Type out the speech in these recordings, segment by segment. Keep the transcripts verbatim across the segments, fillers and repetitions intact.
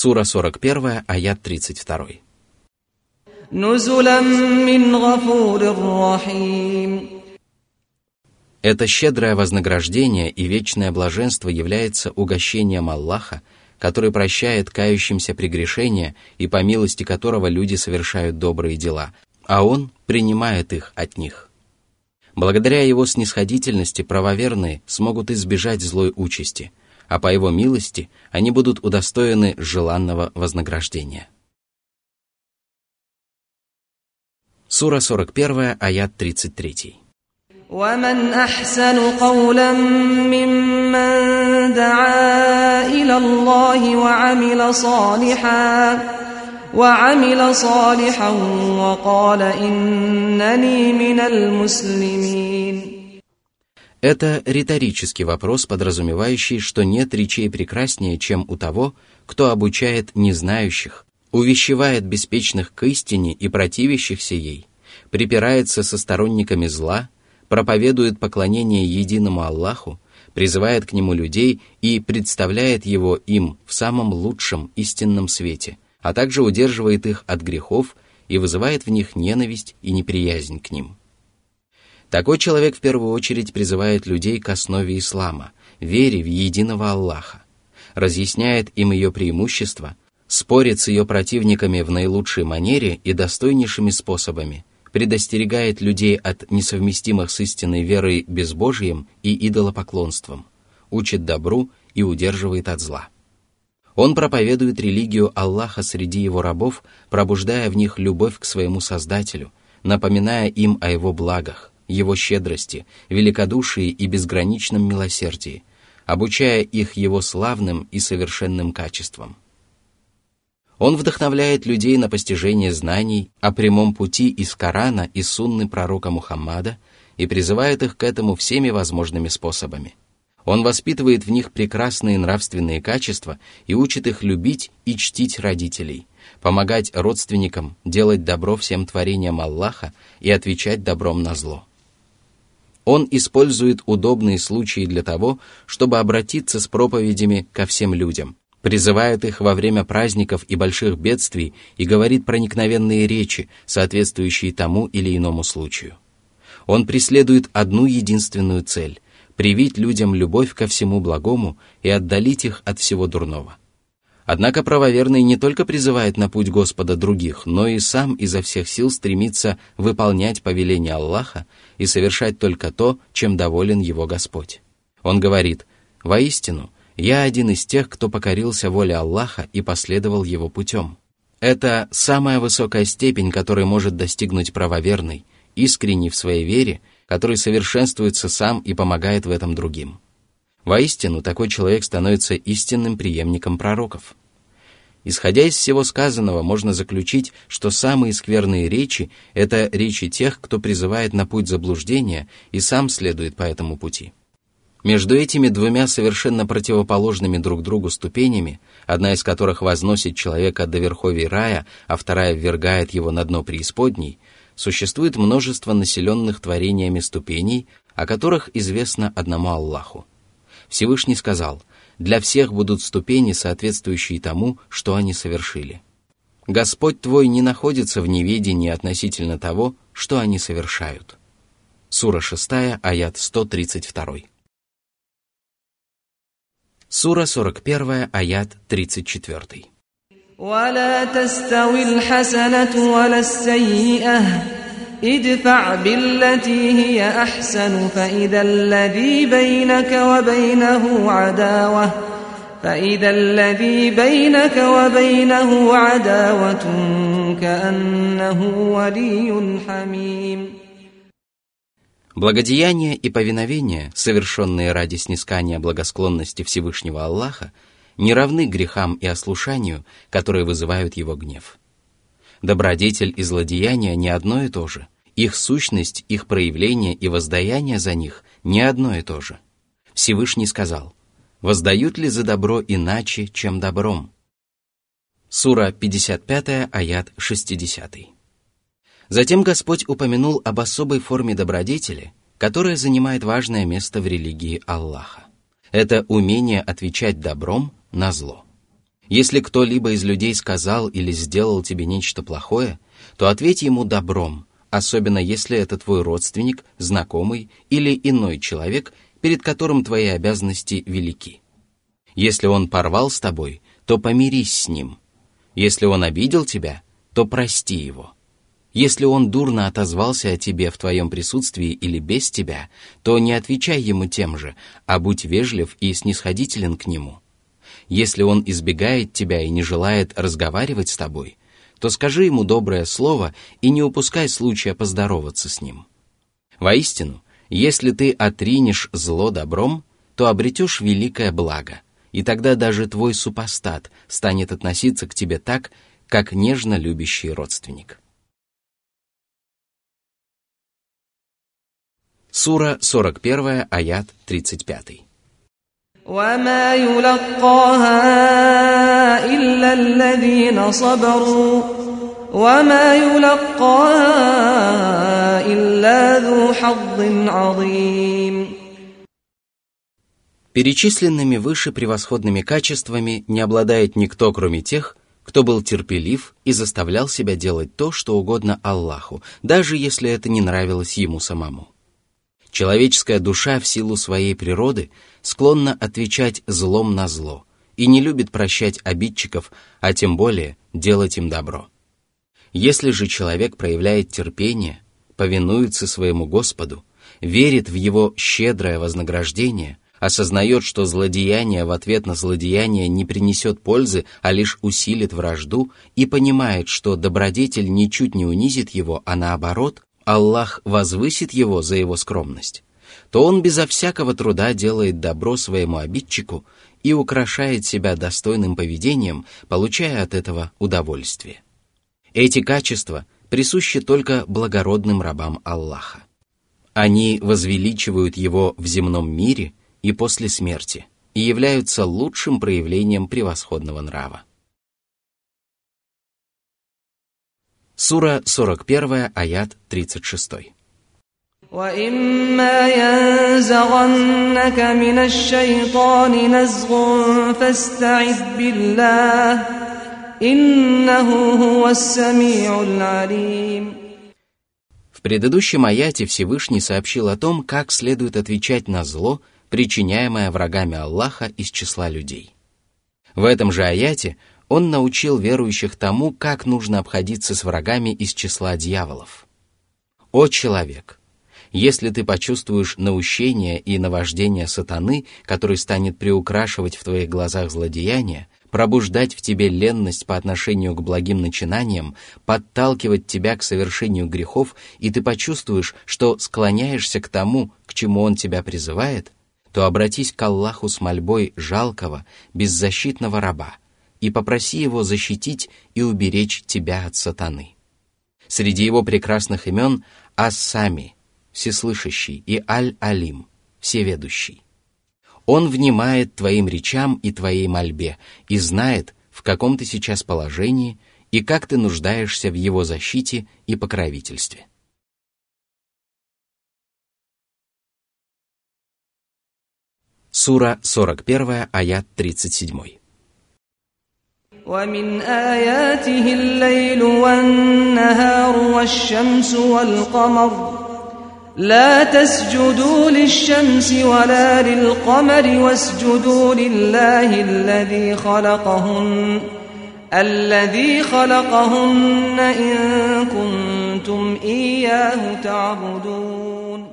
Сура сорок первая, аят тридцать два. Это щедрое вознаграждение и вечное блаженство является угощением Аллаха, который прощает кающимся прегрешения и по милости которого люди совершают добрые дела, а Он принимает их от них. Благодаря Его снисходительности правоверные смогут избежать злой участи, а по Его милости они будут удостоены желанного вознаграждения. Сура сорок первая, аят тридцать три. وَمَنْ أَحْسَنُ قَوْلًا مِّمَّنْ دَعَا إِلَى اللَّهِ وَعَمِلَ صَالِحًا وَعَمِلَ صَالِحًا وَقَالَ إِنَّنِي مِنَ الْمُسْلِمِينَ. Это риторический вопрос, подразумевающий, что нет речей прекраснее, чем у того, кто обучает незнающих, увещевает беспечных к истине и противящихся ей, припирается со сторонниками зла, проповедует поклонение единому Аллаху, призывает к нему людей и представляет его им в самом лучшем истинном свете, а также удерживает их от грехов и вызывает в них ненависть и неприязнь к ним. Такой человек в первую очередь призывает людей к основе ислама, вере в единого Аллаха, разъясняет им ее преимущества, спорит с ее противниками в наилучшей манере и достойнейшими способами, предостерегает людей от несовместимых с истинной верой безбожием и идолопоклонством, учит добру и удерживает от зла. Он проповедует религию Аллаха среди его рабов, пробуждая в них любовь к своему Создателю, напоминая им о его благах, его щедрости, великодушии и безграничном милосердии, обучая их его славным и совершенным качествам. Он вдохновляет людей на постижение знаний о прямом пути из Корана и сунны пророка Мухаммада и призывает их к этому всеми возможными способами. Он воспитывает в них прекрасные нравственные качества и учит их любить и чтить родителей, помогать родственникам, делать добро всем творениям Аллаха и отвечать добром на зло. Он использует удобные случаи для того, чтобы обратиться с проповедями ко всем людям, призывает их во время праздников и больших бедствий и говорит проникновенные речи, соответствующие тому или иному случаю. Он преследует одну единственную цель – привить людям любовь ко всему благому и отдалить их от всего дурного. Однако правоверный не только призывает на путь Господа других, но и сам изо всех сил стремится выполнять повеления Аллаха и совершать только то, чем доволен его Господь. Он говорит: «Воистину, я один из тех, кто покорился воле Аллаха и последовал его путем». Это самая высокая степень, которой может достигнуть правоверный, искренний в своей вере, который совершенствуется сам и помогает в этом другим. Воистину, такой человек становится истинным преемником пророков. Исходя из всего сказанного, можно заключить, что самые скверные речи – это речи тех, кто призывает на путь заблуждения и сам следует по этому пути. Между этими двумя совершенно противоположными друг другу ступенями, одна из которых возносит человека до верховий рая, а вторая ввергает его на дно преисподней, существует множество населенных творениями ступеней, о которых известно одному Аллаху. Всевышний сказал: «Для всех будут ступени, соответствующие тому, что они совершили». Господь твой не находится в неведении относительно того, что они совершают. Сура шесть, аят сто тридцать два. Сура сорок первая, аят тридцать четыре. «وَلَا تَسْتَوِي الْحَسَنَةُ وَلَا السَّيِّئَةُ اِدْفَعْ بِالَّتِي هِيَ أَحْسَنُ فَإِذَا الَّذِي بَيْنَكَ وَبَيْنَهُ عَدَاوَةٌ فَإِذَا الَّذِي بَيْنَكَ وَبَيْنَهُ عَدَاوَةٌ كَأَنَّهُ وَلِيٌّ حَمِيمٌ». Благодеяния и повиновения, совершенные ради снискания благосклонности Всевышнего Аллаха, не равны грехам и ослушанию, которые вызывают его гнев. Добродетель и злодеяние не одно и то же. Их сущность, их проявление и воздаяние за них не одно и то же. Всевышний сказал: «Воздают ли за добро иначе, чем добром?» Сура пятьдесят пять, аят шестьдесят. Затем Господь упомянул об особой форме добродетели, которая занимает важное место в религии Аллаха. Это умение отвечать добром на зло. Если кто-либо из людей сказал или сделал тебе нечто плохое, то ответь ему добром, особенно если это твой родственник, знакомый или иной человек, перед которым твои обязанности велики. Если он порвал с тобой, то помирись с ним. Если он обидел тебя, то прости его. Если он дурно отозвался о тебе в твоем присутствии или без тебя, то не отвечай ему тем же, а будь вежлив и снисходителен к нему. Если он избегает тебя и не желает разговаривать с тобой, то скажи ему доброе слово и не упускай случая поздороваться с ним. Воистину, если ты отринешь зло добром, то обретешь великое благо, и тогда даже твой супостат станет относиться к тебе так, как нежно любящий родственник. Сура сорок один, аят тридцать пять. وما يلقاها إلا الذين صبروا وما يلقاها إلا ذو حظ عظيم. Перечисленными выше превосходными качествами не обладает никто, кроме тех, кто был терпелив и заставлял себя делать то, что угодно Аллаху, даже если это не нравилось ему самому. Человеческая душа в силу своей природы склонна отвечать злом на зло и не любит прощать обидчиков, а тем более делать им добро. Если же человек проявляет терпение, повинуется своему Господу, верит в его щедрое вознаграждение, осознает, что злодеяние в ответ на злодеяние не принесет пользы, а лишь усилит вражду, и понимает, что добродетель ничуть не унизит его, а наоборот – Аллах возвысит его за его скромность, то он безо всякого труда делает добро своему обидчику и украшает себя достойным поведением, получая от этого удовольствие. Эти качества присущи только благородным рабам Аллаха. Они возвеличивают его в земном мире и после смерти и являются лучшим проявлением превосходного нрава. Сура сорок один, аят тридцать шесть. В предыдущем аяте Всевышний сообщил о том, как следует отвечать на зло, причиняемое врагами Аллаха из числа людей. В этом же аяте Он научил верующих тому, как нужно обходиться с врагами из числа дьяволов. «О человек! Если ты почувствуешь наущение и наваждение сатаны, который станет приукрашивать в твоих глазах злодеяния, пробуждать в тебе ленность по отношению к благим начинаниям, подталкивать тебя к совершению грехов, и ты почувствуешь, что склоняешься к тому, к чему он тебя призывает, то обратись к Аллаху с мольбой жалкого, беззащитного раба, и попроси его защитить и уберечь тебя от сатаны. Среди его прекрасных имен Ас-Сами, всеслышащий, и Аль-Алим, всеведущий. Он внимает твоим речам и твоей мольбе и знает, в каком ты сейчас положении и как ты нуждаешься в его защите и покровительстве. Сура сорок один, аят тридцать семь. ومن آياته الليل والنهار والشمس والقمر لا تسجدوا للشمس ولا للقمر واسجدوا لله الذي خلقهن الذي خلقهن إن كنتم إياه تعبدون.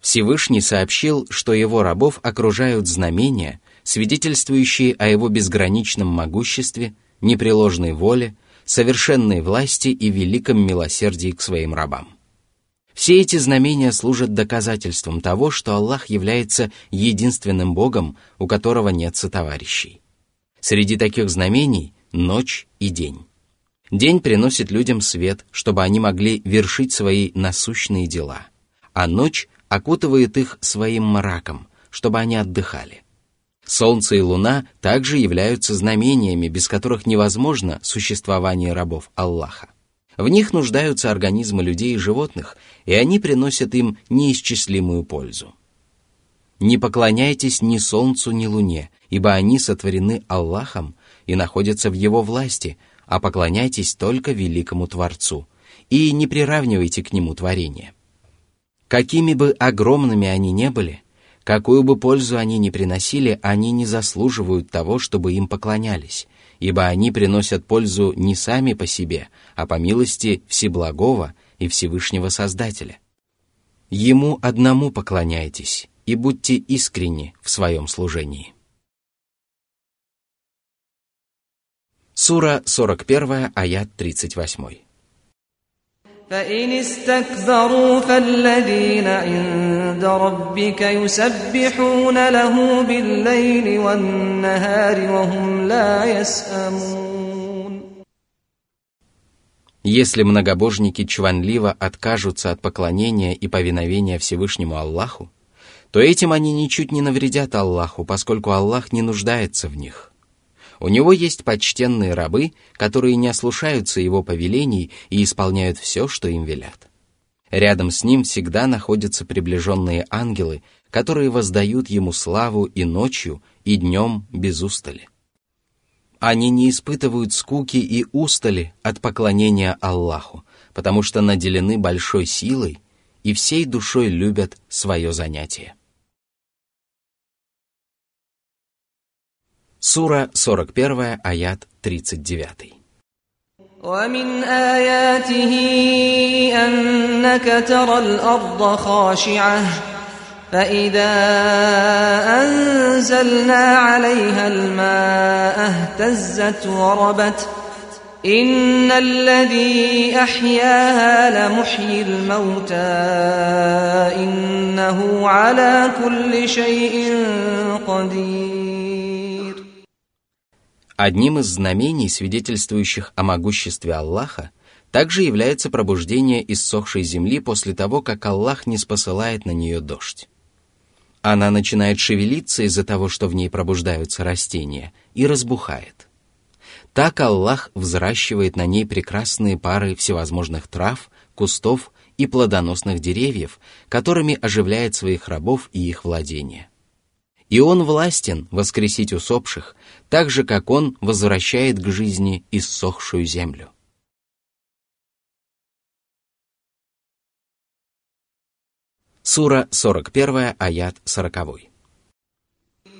Всевышний сообщил, что его рабов окружают знамения, свидетельствующие о его безграничном могуществе, непреложной воле, совершенной власти и великом милосердии к своим рабам. Все эти знамения служат доказательством того, что Аллах является единственным Богом, у которого нет сотоварищей. Среди таких знамений ночь и день. День приносит людям свет, чтобы они могли вершить свои насущные дела, а ночь окутывает их своим мраком, чтобы они отдыхали. Солнце и луна также являются знамениями, без которых невозможно существование рабов Аллаха. В них нуждаются организмы людей и животных, и они приносят им неисчислимую пользу. Не поклоняйтесь ни солнцу, ни луне, ибо они сотворены Аллахом и находятся в Его власти, а поклоняйтесь только великому Творцу, и не приравнивайте к Нему творение. Какими бы огромными они ни были, какую бы пользу они ни приносили, они не заслуживают того, чтобы им поклонялись, ибо они приносят пользу не сами по себе, а по милости Всеблагого и Всевышнего Создателя. Ему одному поклоняйтесь и будьте искренни в своем служении. Сура сорок один, аят тридцать восемь. Если многобожники чванливо откажутся от поклонения и повиновения Всевышнему Аллаху, то этим они ничуть не навредят Аллаху, поскольку Аллах не нуждается в них. У него есть почтенные рабы, которые не ослушаются его повелений и исполняют все, что им велят. Рядом с ним всегда находятся приближенные ангелы, которые воздают ему славу и ночью, и днем без устали. Они не испытывают скуки и устали от поклонения Аллаху, потому что наделены большой силой и всей душой любят свое занятие. Сура сорок один, аят тридцать девять. وَمِنْ آيَاتِهِ أَنَّكَ تَرَى الْأَرْضَ خَاشِعَةً فَإِذَا أَنْزَلْنَا عَلَيْهَا الْمَاءَ اهْتَزَّتْ وَرَبَتْ إِنَّ الَّذِي أَحْيَاهَا لَمُحْيِي الْمَوْتَى إِنَّهُ عَلَى كُلِّ شَيْءٍ قَدِيرٌ. Одним из знамений, свидетельствующих о могуществе Аллаха, также является пробуждение иссохшей земли после того, как Аллах ниспосылает на нее дождь. Она начинает шевелиться из-за того, что в ней пробуждаются растения, и разбухает. Так Аллах взращивает на ней прекрасные пары всевозможных трав, кустов и плодоносных деревьев, которыми оживляет своих рабов и их владения. И он властен воскресить усопших, так же, как он возвращает к жизни иссохшую землю. Сура сорок один, аят сорок.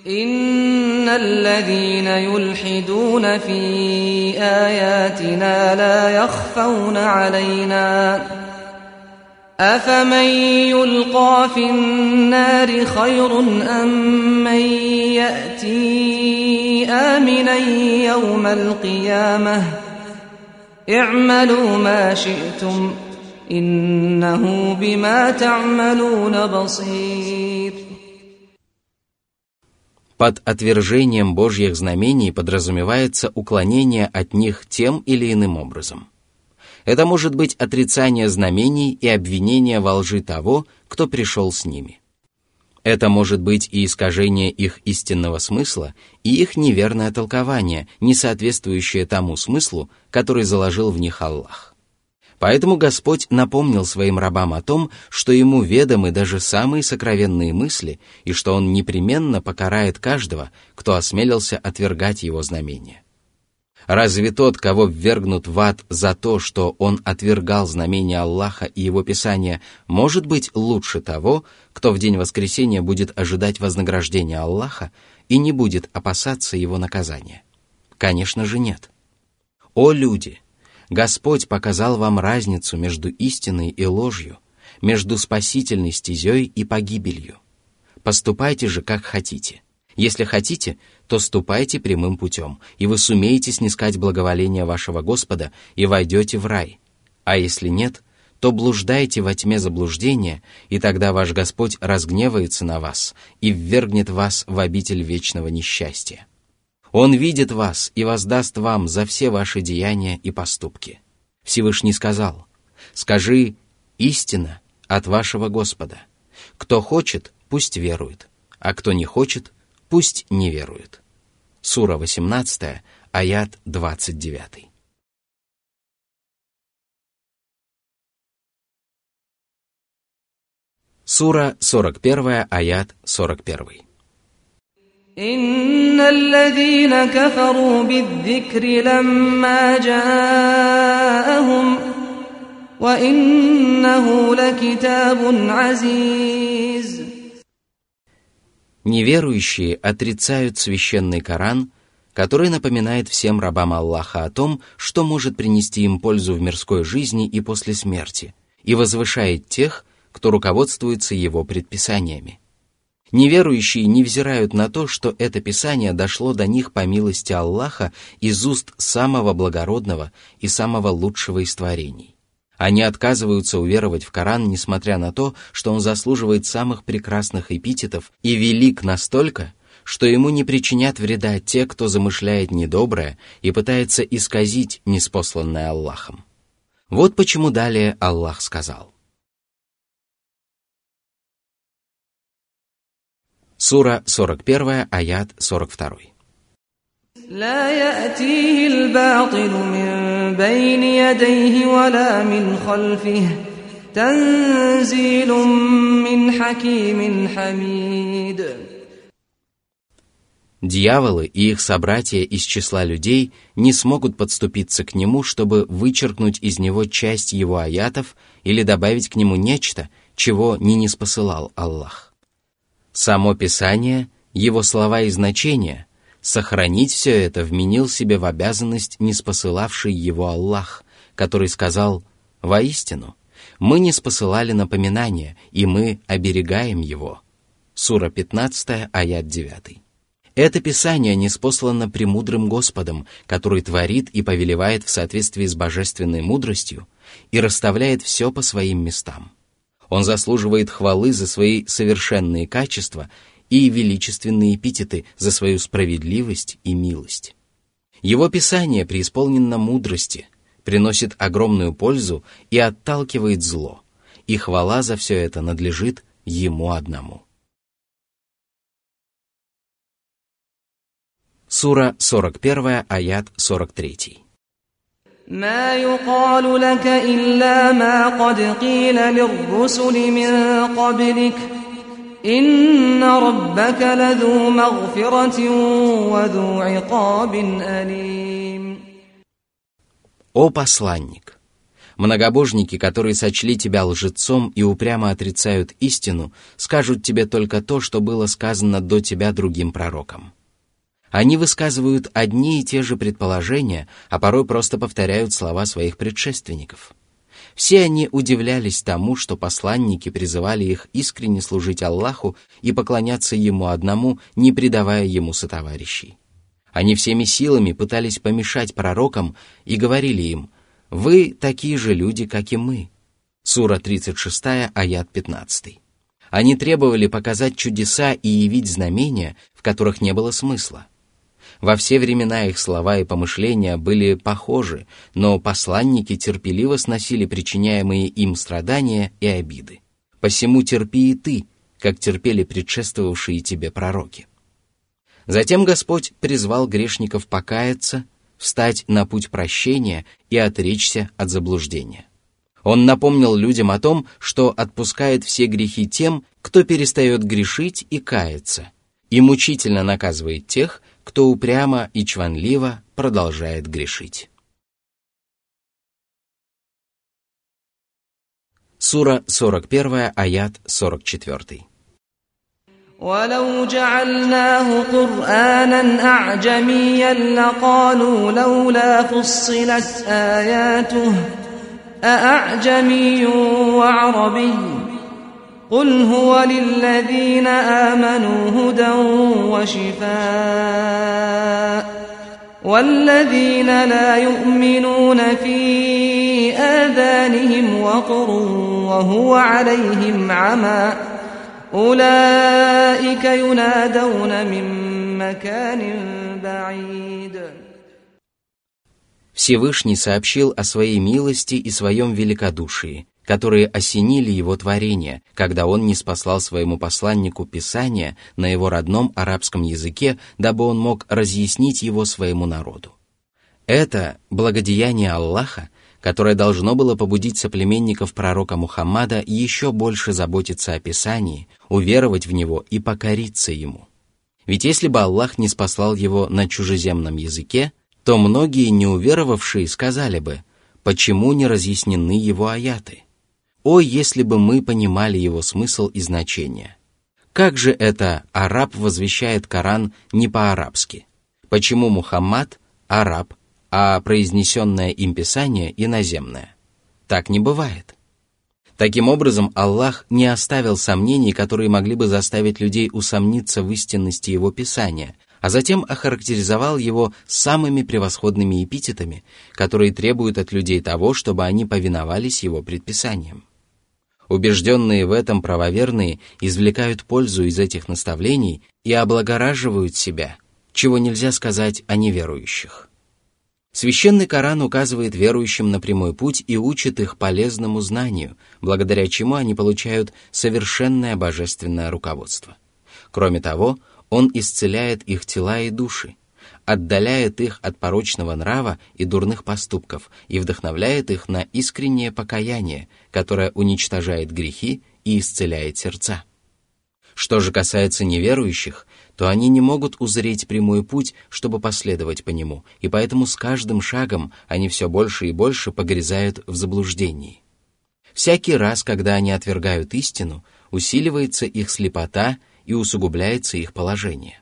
Инна аллазина юлхидуна фи аятина ла яхфауна алейна. أَفَمَنْ يُلْقَى فِي النَّارِ خَيْرٌ أَمَّنْ يَأْتِي آمِنًا يَوْمَ الْقِيَامَةِ اعْمَلُوا مَا شِئْتُمْ إِنَّهُ بِمَا تَعْمَلُونَ بَصِيرٌ. Под отвержением Божьих знамений подразумевается уклонение от них тем или иным образом. Это может быть отрицание знамений и обвинение во лжи того, кто пришел с ними. Это может быть и искажение их истинного смысла, и их неверное толкование, не соответствующее тому смыслу, который заложил в них Аллах. Поэтому Господь напомнил своим рабам о том, что ему ведомы даже самые сокровенные мысли, и что он непременно покарает каждого, кто осмелился отвергать его знамения. Разве тот, кого ввергнут в ад за то, что он отвергал знамения Аллаха и его писания, может быть лучше того, кто в день воскресения будет ожидать вознаграждения Аллаха и не будет опасаться его наказания? Конечно же нет. О люди! Господь показал вам разницу между истиной и ложью, между спасительной стезей и погибелью. Поступайте же, как хотите. Если хотите, то ступайте прямым путем, и вы сумеете снискать благоволение вашего Господа и войдете в рай. А если нет, то блуждайте во тьме заблуждения, и тогда ваш Господь разгневается на вас и ввергнет вас в обитель вечного несчастья. Он видит вас и воздаст вам за все ваши деяния и поступки. Всевышний сказал: «Скажи, истина от вашего Господа. Кто хочет, пусть верует, а кто не хочет, пусть не веруют». Сура восемнадцать, аят двадцать девять. Сура сорок один, аят сорок один. إن الذين كفروا بالذكر لما جاءهم وإنه لكتاب عزيز. Неверующие отрицают священный Коран, который напоминает всем рабам Аллаха о том, что может принести им пользу в мирской жизни и после смерти, и возвышает тех, кто руководствуется его предписаниями. Неверующие невзирают на то, что это Писание дошло до них по милости Аллаха из уст самого благородного и самого лучшего из творений. Они отказываются уверовать в Коран, несмотря на то, что он заслуживает самых прекрасных эпитетов и велик настолько, что ему не причинят вреда те, кто замышляет недоброе и пытается исказить ниспосланное Аллахом. Вот почему далее Аллах сказал. Сура сорок один, аят сорок два. لا يأتيه الباطل من بين يديه ولا من خلفه تنزيل من حكيم حميد. Дьяволы и их собратья из числа людей не смогут подступиться к нему, чтобы вычеркнуть из него часть его аятов или добавить к нему нечто, чего не ниспосылал Аллах. Само Писание, его слова и значения, сохранить все это вменил себе в обязанность ниспосылавший его Аллах, который сказал: «Воистину, мы ниспосылали напоминание, и мы оберегаем его». Сура пятнадцать, аят девять. Это Писание ниспослано премудрым Господом, который творит и повелевает в соответствии с божественной мудростью и расставляет все по своим местам. Он заслуживает хвалы за свои совершенные качества и величественные эпитеты за свою справедливость и милость. Его Писание преисполнено мудрости, приносит огромную пользу и отталкивает зло, и хвала за все это надлежит Ему одному. Сура сорок один, аят сорок три. ما يقال لك إلا ما قد قيل للرسل من قبلك إن ربك لذو مغفرة وذو عقاب أليم. О посланник! Многобожники, которые сочли тебя лжецом и упрямо отрицают истину, скажут тебе только то, что было сказано до тебя другим пророкам. Они высказывают одни и те же предположения, а порой просто повторяют слова своих предшественников. Все они удивлялись тому, что посланники призывали их искренне служить Аллаху и поклоняться Ему одному, не предавая Ему сотоварищей. Они всеми силами пытались помешать пророкам и говорили им: «Вы такие же люди, как и мы». Сура тридцать шесть, аят пятнадцать. Они требовали показать чудеса и явить знамения, в которых не было смысла. Во все времена их слова и помышления были похожи, но посланники терпеливо сносили причиняемые им страдания и обиды. «Посему терпи и ты, как терпели предшествовавшие тебе пророки». Затем Господь призвал грешников покаяться, встать на путь прощения и отречься от заблуждения. Он напомнил людям о том, что отпускает все грехи тем, кто перестает грешить и каяться, и мучительно наказывает тех, кто упрямо и чванливо продолжает грешить. Сура сорок один, аят сорок четыре. «Валау джа'альнаху Кур'анан а'джамиян лакалу лаула фуссилат аятух а'джамию в'арабий». قل هو للذين آمنوا هدى وشفاء والذين لا يؤمنون في آذانهم وقر وهو عليهم عمى أولئك ينادون من مكان بعيد. Всевышний сообщил о своей милости и своем великодушии, которые осенили его творение, когда он ниспослал своему посланнику Писание на его родном арабском языке, дабы он мог разъяснить его своему народу. Это благодеяние Аллаха, которое должно было побудить соплеменников пророка Мухаммада еще больше заботиться о Писании, уверовать в него и покориться ему. Ведь если бы Аллах не спаслал его на чужеземном языке, то многие неуверовавшие сказали бы: «Почему не разъяснены его аяты? О, если бы мы понимали его смысл и значение! Как же это араб возвещает Коран не по-арабски? Почему Мухаммад – араб, а произнесенное им Писание – иноземное? Так не бывает». Таким образом, Аллах не оставил сомнений, которые могли бы заставить людей усомниться в истинности его Писания, а затем охарактеризовал его самыми превосходными эпитетами, которые требуют от людей того, чтобы они повиновались его предписаниям. Убежденные в этом правоверные извлекают пользу из этих наставлений и облагораживают себя, чего нельзя сказать о неверующих. Священный Коран указывает верующим на прямой путь и учит их полезному знанию, благодаря чему они получают совершенное божественное руководство. Кроме того, он исцеляет их тела и души, отдаляет их от порочного нрава и дурных поступков и вдохновляет их на искреннее покаяние, которое уничтожает грехи и исцеляет сердца. Что же касается неверующих, то они не могут узреть прямой путь, чтобы последовать по нему, и поэтому с каждым шагом они все больше и больше погрязают в заблуждении. Всякий раз, когда они отвергают истину, усиливается их слепота и усугубляется их положение.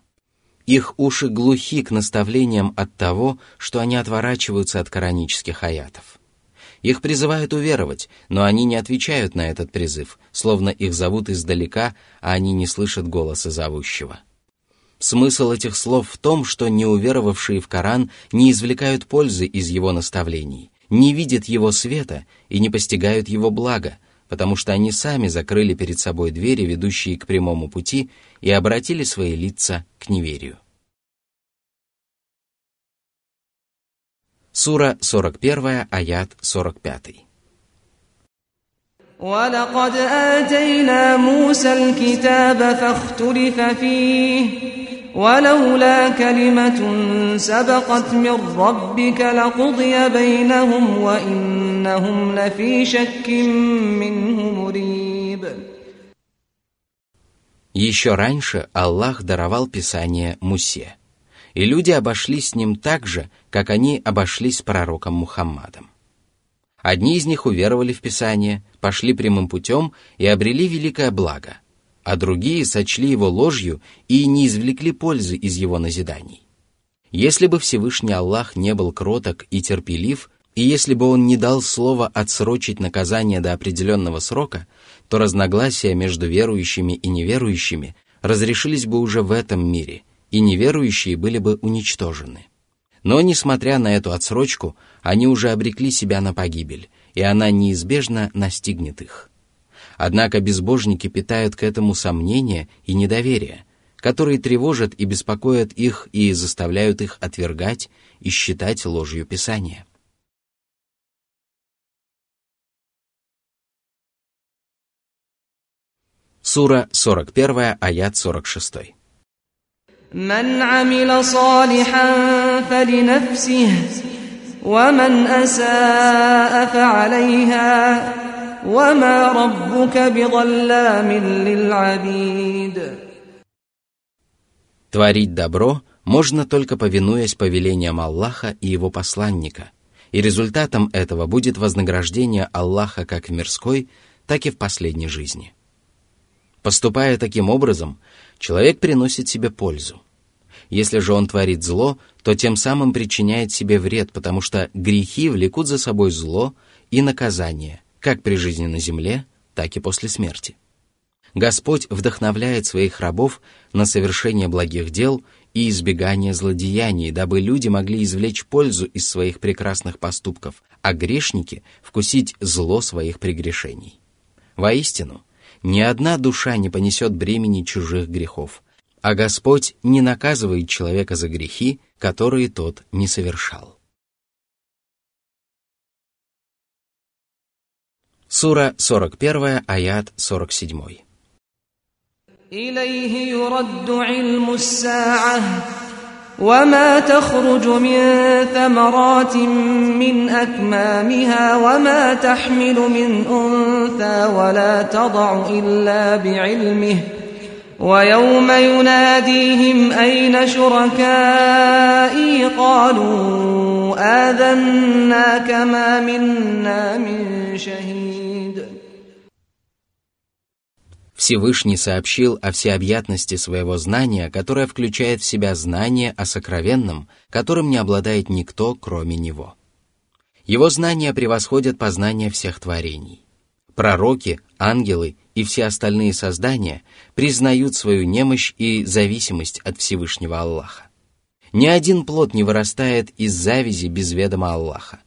Их уши глухи к наставлениям от того, что они отворачиваются от коранических аятов. Их призывают уверовать, но они не отвечают на этот призыв, словно их зовут издалека, а они не слышат голоса зовущего. Смысл этих слов в том, что неуверовавшие в Коран не извлекают пользы из его наставлений, не видят его света и не постигают его блага, потому что они сами закрыли перед собой двери, ведущие к прямому пути, и обратили свои лица к неверию. Сура сорок первая, аят сорок пятый. وَلَقَدْ آتَيْنَا مُوسَى الْكِتَابَ فَاخْتُلِفَ فِيهِ ولولا كلمة سبقت من ربك لقضي بينهم وإنهم لفي شك منه مريب. Еще раньше Аллах даровал Писание Мусе, и люди обошлись с ним так же, как они обошлись с пророком Мухаммадом. Одни из них уверовали в Писание, пошли прямым путем и обрели великое благо, а другие сочли его ложью и не извлекли пользы из его назиданий. Если бы Всевышний Аллах не был кроток и терпелив, и если бы Он не дал слова отсрочить наказание до определенного срока, то разногласия между верующими и неверующими разрешились бы уже в этом мире, и неверующие были бы уничтожены. Но, несмотря на эту отсрочку, они уже обрекли себя на погибель, и она неизбежно настигнет их. Однако безбожники питают к этому сомнения и недоверие, которые тревожат и беспокоят их и заставляют их отвергать и считать ложью Писания. Сура сорок первая, аят сорок шестой. «Ман амила салихан фалинфсихи, ва ман асаа фаалейха». Творить добро можно только повинуясь повелениям Аллаха и его посланника, и результатом этого будет вознаграждение Аллаха как в мирской, так и в последней жизни. Поступая таким образом, человек приносит себе пользу. Если же он творит зло, то тем самым причиняет себе вред, потому что грехи влекут за собой зло и наказание, как при жизни на земле, так и после смерти. Господь вдохновляет своих рабов на совершение благих дел и избегание злодеяний, дабы люди могли извлечь пользу из своих прекрасных поступков, а грешники — вкусить зло своих прегрешений. Воистину, ни одна душа не понесет бремени чужих грехов, а Господь не наказывает человека за грехи, которые тот не совершал. Сура сорок первая, аят сорок седьмой. وما تخرج من ثمرات من أكمامها وما تحمل من أنثى ولا تضع إلا بعلمه ويوم يناديهم أين شركائي قالوا آذنا كما منا من شهيد. Всевышний сообщил о всеобъятности своего знания, которое включает в себя знание о сокровенном, которым не обладает никто, кроме Него. Его знания превосходят познание всех творений. Пророки, ангелы и все остальные создания признают свою немощь и зависимость от Всевышнего Аллаха. Ни один плод не вырастает из завязи без ведома Аллаха.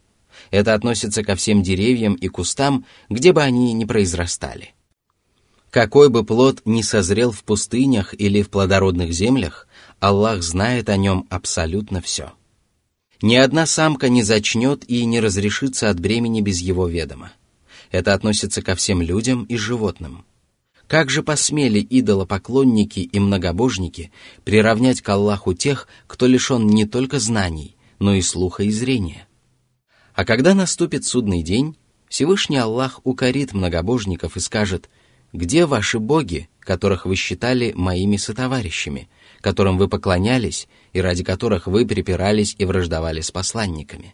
Это относится ко всем деревьям и кустам, где бы они ни произрастали. Какой бы плод ни созрел в пустынях или в плодородных землях, Аллах знает о нем абсолютно все. Ни одна самка не зачнет и не разрешится от бремени без его ведома. Это относится ко всем людям и животным. Как же посмели идолопоклонники и многобожники приравнять к Аллаху тех, кто лишен не только знаний, но и слуха и зрения? А когда наступит судный день, Всевышний Аллах укорит многобожников и скажет: «Где ваши боги, которых вы считали моими сотоварищами, которым вы поклонялись и ради которых вы припирались и враждовали с посланниками?»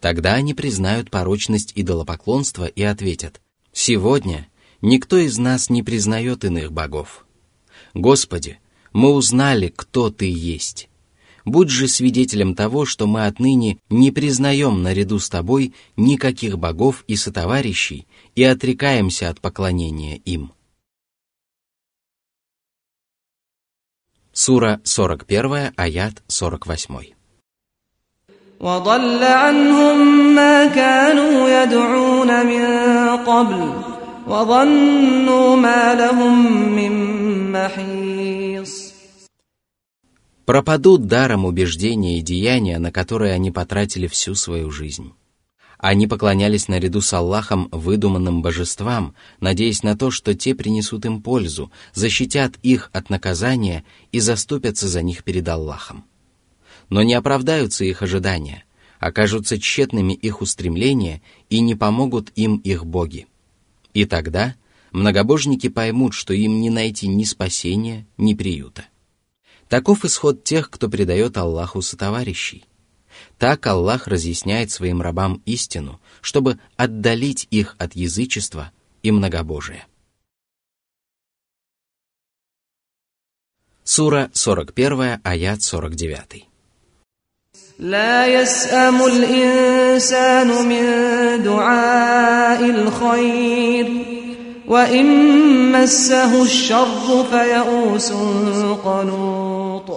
Тогда они признают порочность идолопоклонства и ответят: «Сегодня никто из нас не признает иных богов. Господи, мы узнали, кто Ты есть. Будь же свидетелем того, что мы отныне не признаем наряду с Тобой никаких богов и сотоварищей, и отрекаемся от поклонения им». Сура сорок первая, аят сорок восьмой. وَضَلَّ عَنْهُمْ مَا كَانُوا يَدْعُونَ مِنْ قَبْلُ وَظَنُّوا مَا لَهُمْ مِنْ مَحِيصٍ. Пропадут даром убеждения и деяния, на которые они потратили всю свою жизнь. Они поклонялись наряду с Аллахом выдуманным божествам, надеясь на то, что те принесут им пользу, защитят их от наказания и заступятся за них перед Аллахом. Но не оправдаются их ожидания, окажутся тщетными их устремления и не помогут им их боги. И тогда многобожники поймут, что им не найти ни спасения, ни приюта. Таков исход тех, кто предает Аллаху сотоварищей. Так Аллах разъясняет своим рабам истину, чтобы отдалить их от язычества и многобожия. Сура сорок первая, аят сорок девятый. «Ла ясаму л-инсану мин дуаи л-хайр, ва им массаху ш-шарру фаяусун канут».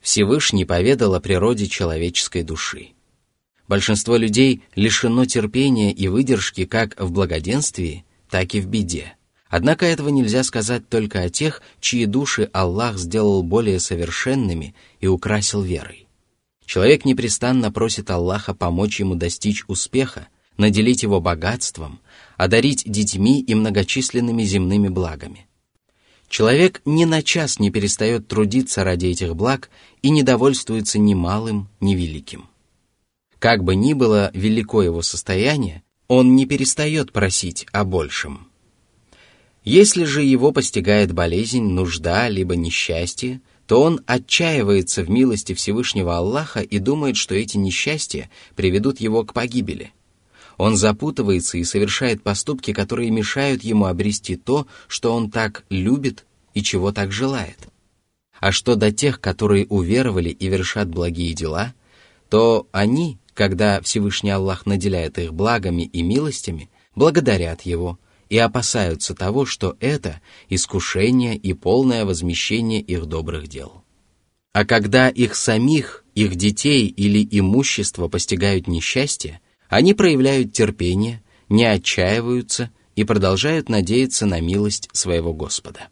Всевышний поведал о природе человеческой души. Большинство людей лишено терпения и выдержки как в благоденствии, так и в беде. Однако этого нельзя сказать только о тех, чьи души Аллах сделал более совершенными и украсил верой. Человек непрестанно просит Аллаха помочь ему достичь успеха, наделить его богатством, одарить детьми и многочисленными земными благами. Человек ни на час не перестает трудиться ради этих благ и не довольствуется ни малым, ни великим. Как бы ни было велико его состояние, он не перестает просить о большем. Если же его постигает болезнь, нужда, либо несчастье, то он отчаивается в милости Всевышнего Аллаха и думает, что эти несчастья приведут его к погибели. Он запутывается и совершает поступки, которые мешают ему обрести то, что он так любит и чего так желает. А что до тех, которые уверовали и вершат благие дела, то они, когда Всевышний Аллах наделяет их благами и милостями, благодарят Его и опасаются того, что это искушение и полное возмещение их добрых дел. А когда их самих, их детей или имущество постигают несчастье, они проявляют терпение, не отчаиваются и продолжают надеяться на милость своего Господа.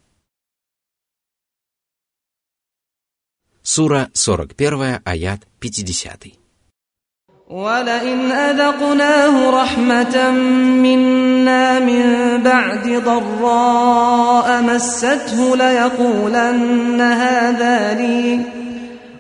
Сура сорок первая, аят пятидесятый. ولئن أذقناه رحمة منا من بعد ضراء مسته ليقولن هذا لي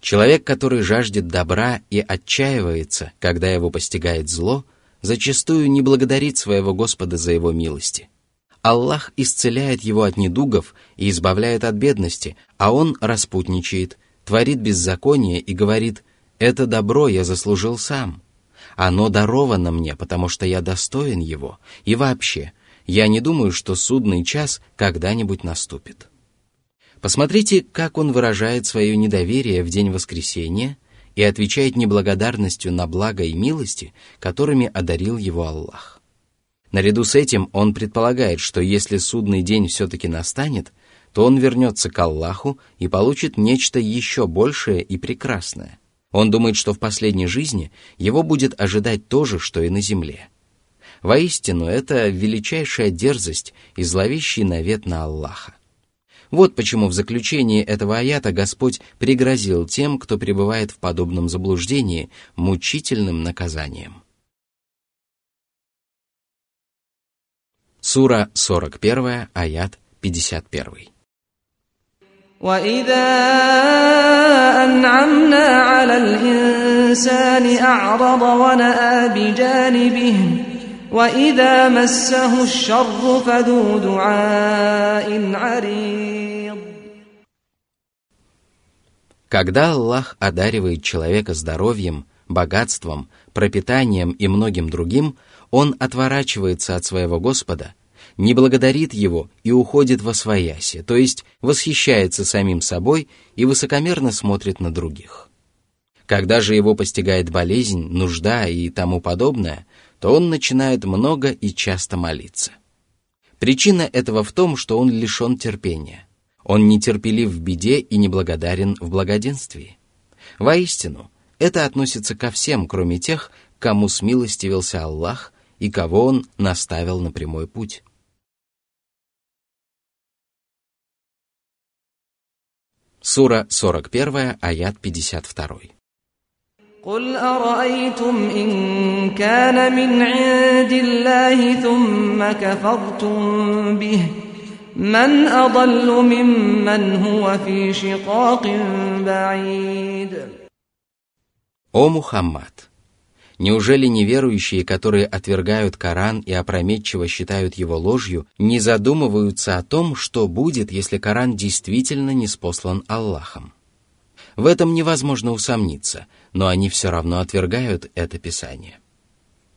Человек, который жаждет добра и отчаивается, когда его постигает зло, зачастую не благодарит своего Господа за его милости. Аллах исцеляет его от недугов и избавляет от бедности, а он распутничает, творит беззаконие и говорит: «Это добро я заслужил сам. Оно даровано мне, потому что я достоин его. И вообще, я не думаю, что судный час когда-нибудь наступит». Посмотрите, как он выражает свое недоверие в день воскресения и отвечает неблагодарностью на благо и милости, которыми одарил его Аллах. Наряду с этим он предполагает, что если судный день все-таки настанет, то он вернется к Аллаху и получит нечто еще большее и прекрасное. Он думает, что в последней жизни его будет ожидать то же, что и на земле. Воистину, это величайшая дерзость и зловещий навет на Аллаха. Вот почему в заключении этого аята Господь пригрозил тем, кто пребывает в подобном заблуждении, мучительным наказанием. Сура сорок один, аят пятьдесят один. وَإِذَا أَنْعَمْنَا عَلَى الْإِنْسَانِ أَعْرَضَ وَنَأَى بِجَانِبِهِ وَإِذَا مَسَّهُ الشَّرُّ فَذُو دُعَاءٍ عَرِيضٍ. Когда Аллах одаривает человека здоровьем, богатством, пропитанием и многим другим, он отворачивается от своего Господа, не благодарит его и уходит восвояси, то есть восхищается самим собой и высокомерно смотрит на других. Когда же его постигает болезнь, нужда и тому подобное, то он начинает много и часто молиться. Причина этого в том, что он лишен терпения. Он нетерпелив в беде и неблагодарен в благоденствии. Воистину, это относится ко всем, кроме тех, кому смилостивился Аллах и кого он наставил на прямой путь. Сура сорок один, аят пятьдесят два. قُلْ أَرَأَيْتُمْ إِنْ كَانَ مِنْ عِنْدِ اللَّهِ ثُمَّ كَفَرْتُمْ بِهِ مَنْ أَضَلُّ مِمَّنْ هُوَ فِي شِقَاقٍ بَعِيدٍ. О Мухаммад! Неужели неверующие, которые отвергают Коран и опрометчиво считают его ложью, не задумываются о том, что будет, если Коран действительно ниспослан Аллахом? В этом невозможно усомниться, но они все равно отвергают это Писание.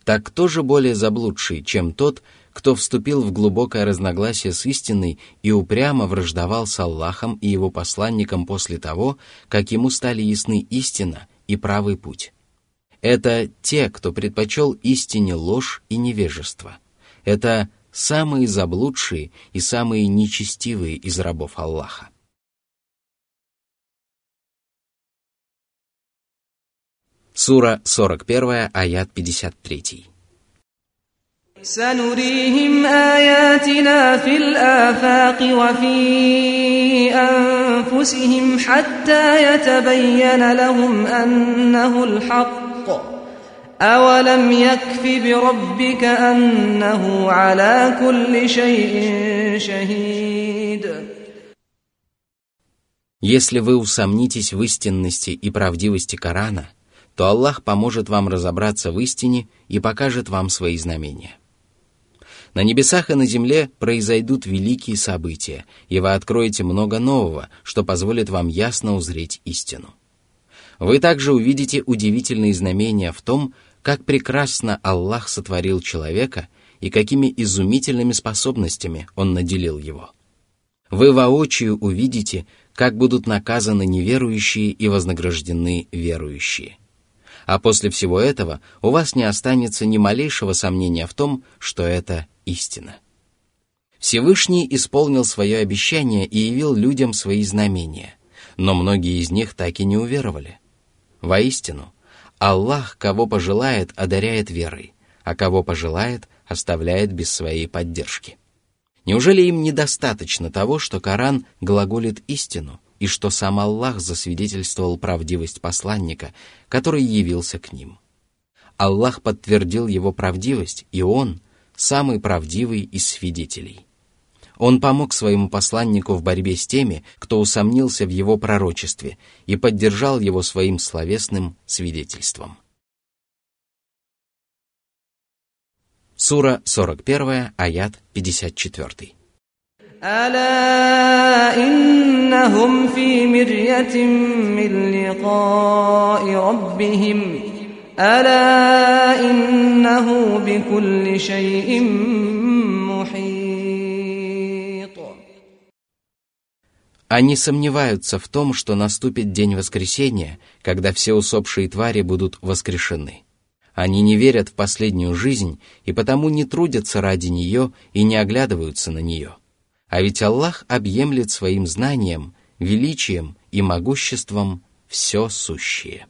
Так кто же более заблудший, чем тот, кто вступил в глубокое разногласие с истиной и упрямо враждовал с Аллахом и его посланником после того, как ему стали ясны истина и правый путь? Это те, кто предпочел истине ложь и невежество. Это самые заблудшие и самые нечестивые из рабов Аллаха. Сура сорок один, аят пятьдесят три. سَنُرِيهِمْ آيَاتِنَا فِي الْآفَاقِ وَفِي أَنفُسِهِمْ حَتَّى يَتَبَيَّنَ لَهُمْ أَنَّهُ الْحَقُّ أَوَلَمْ يَكْفِ بِرَبِّكَ أَنَّهُ عَلَى كُلِّ شَيْءٍ شَهِيدٌ. Если вы усомнитесь в истинности и правдивости Корана, то Аллах поможет вам разобраться в истине и покажет вам свои знамения. На небесах и на земле произойдут великие события, и вы откроете много нового, что позволит вам ясно узреть истину. Вы также увидите удивительные знамения в том, как прекрасно Аллах сотворил человека и какими изумительными способностями Он наделил его. Вы воочию увидите, как будут наказаны неверующие и вознаграждены верующие. А после всего этого у вас не останется ни малейшего сомнения в том, что это истина. Всевышний исполнил свое обещание и явил людям свои знамения, но многие из них так и не уверовали. Воистину, Аллах, кого пожелает, одаряет верой, а кого пожелает, оставляет без своей поддержки. Неужели им недостаточно того, что Коран глаголит истину, и что сам Аллах засвидетельствовал правдивость посланника, который явился к ним? Аллах подтвердил его правдивость, и он – самый правдивый из свидетелей. Он помог своему посланнику в борьбе с теми, кто усомнился в его пророчестве, и поддержал его своим словесным свидетельством. Сура сорок один, аят пятьдесят четыре. «Аля иннахум фи мирьятин мин ликаи раббихим, аля иннаху бикулли шайин мухит». Они сомневаются в том, что наступит день воскресения, когда все усопшие твари будут воскрешены. Они не верят в последнюю жизнь и потому не трудятся ради нее и не оглядываются на нее. А ведь Аллах объемлет своим знанием, величием и могуществом все сущее.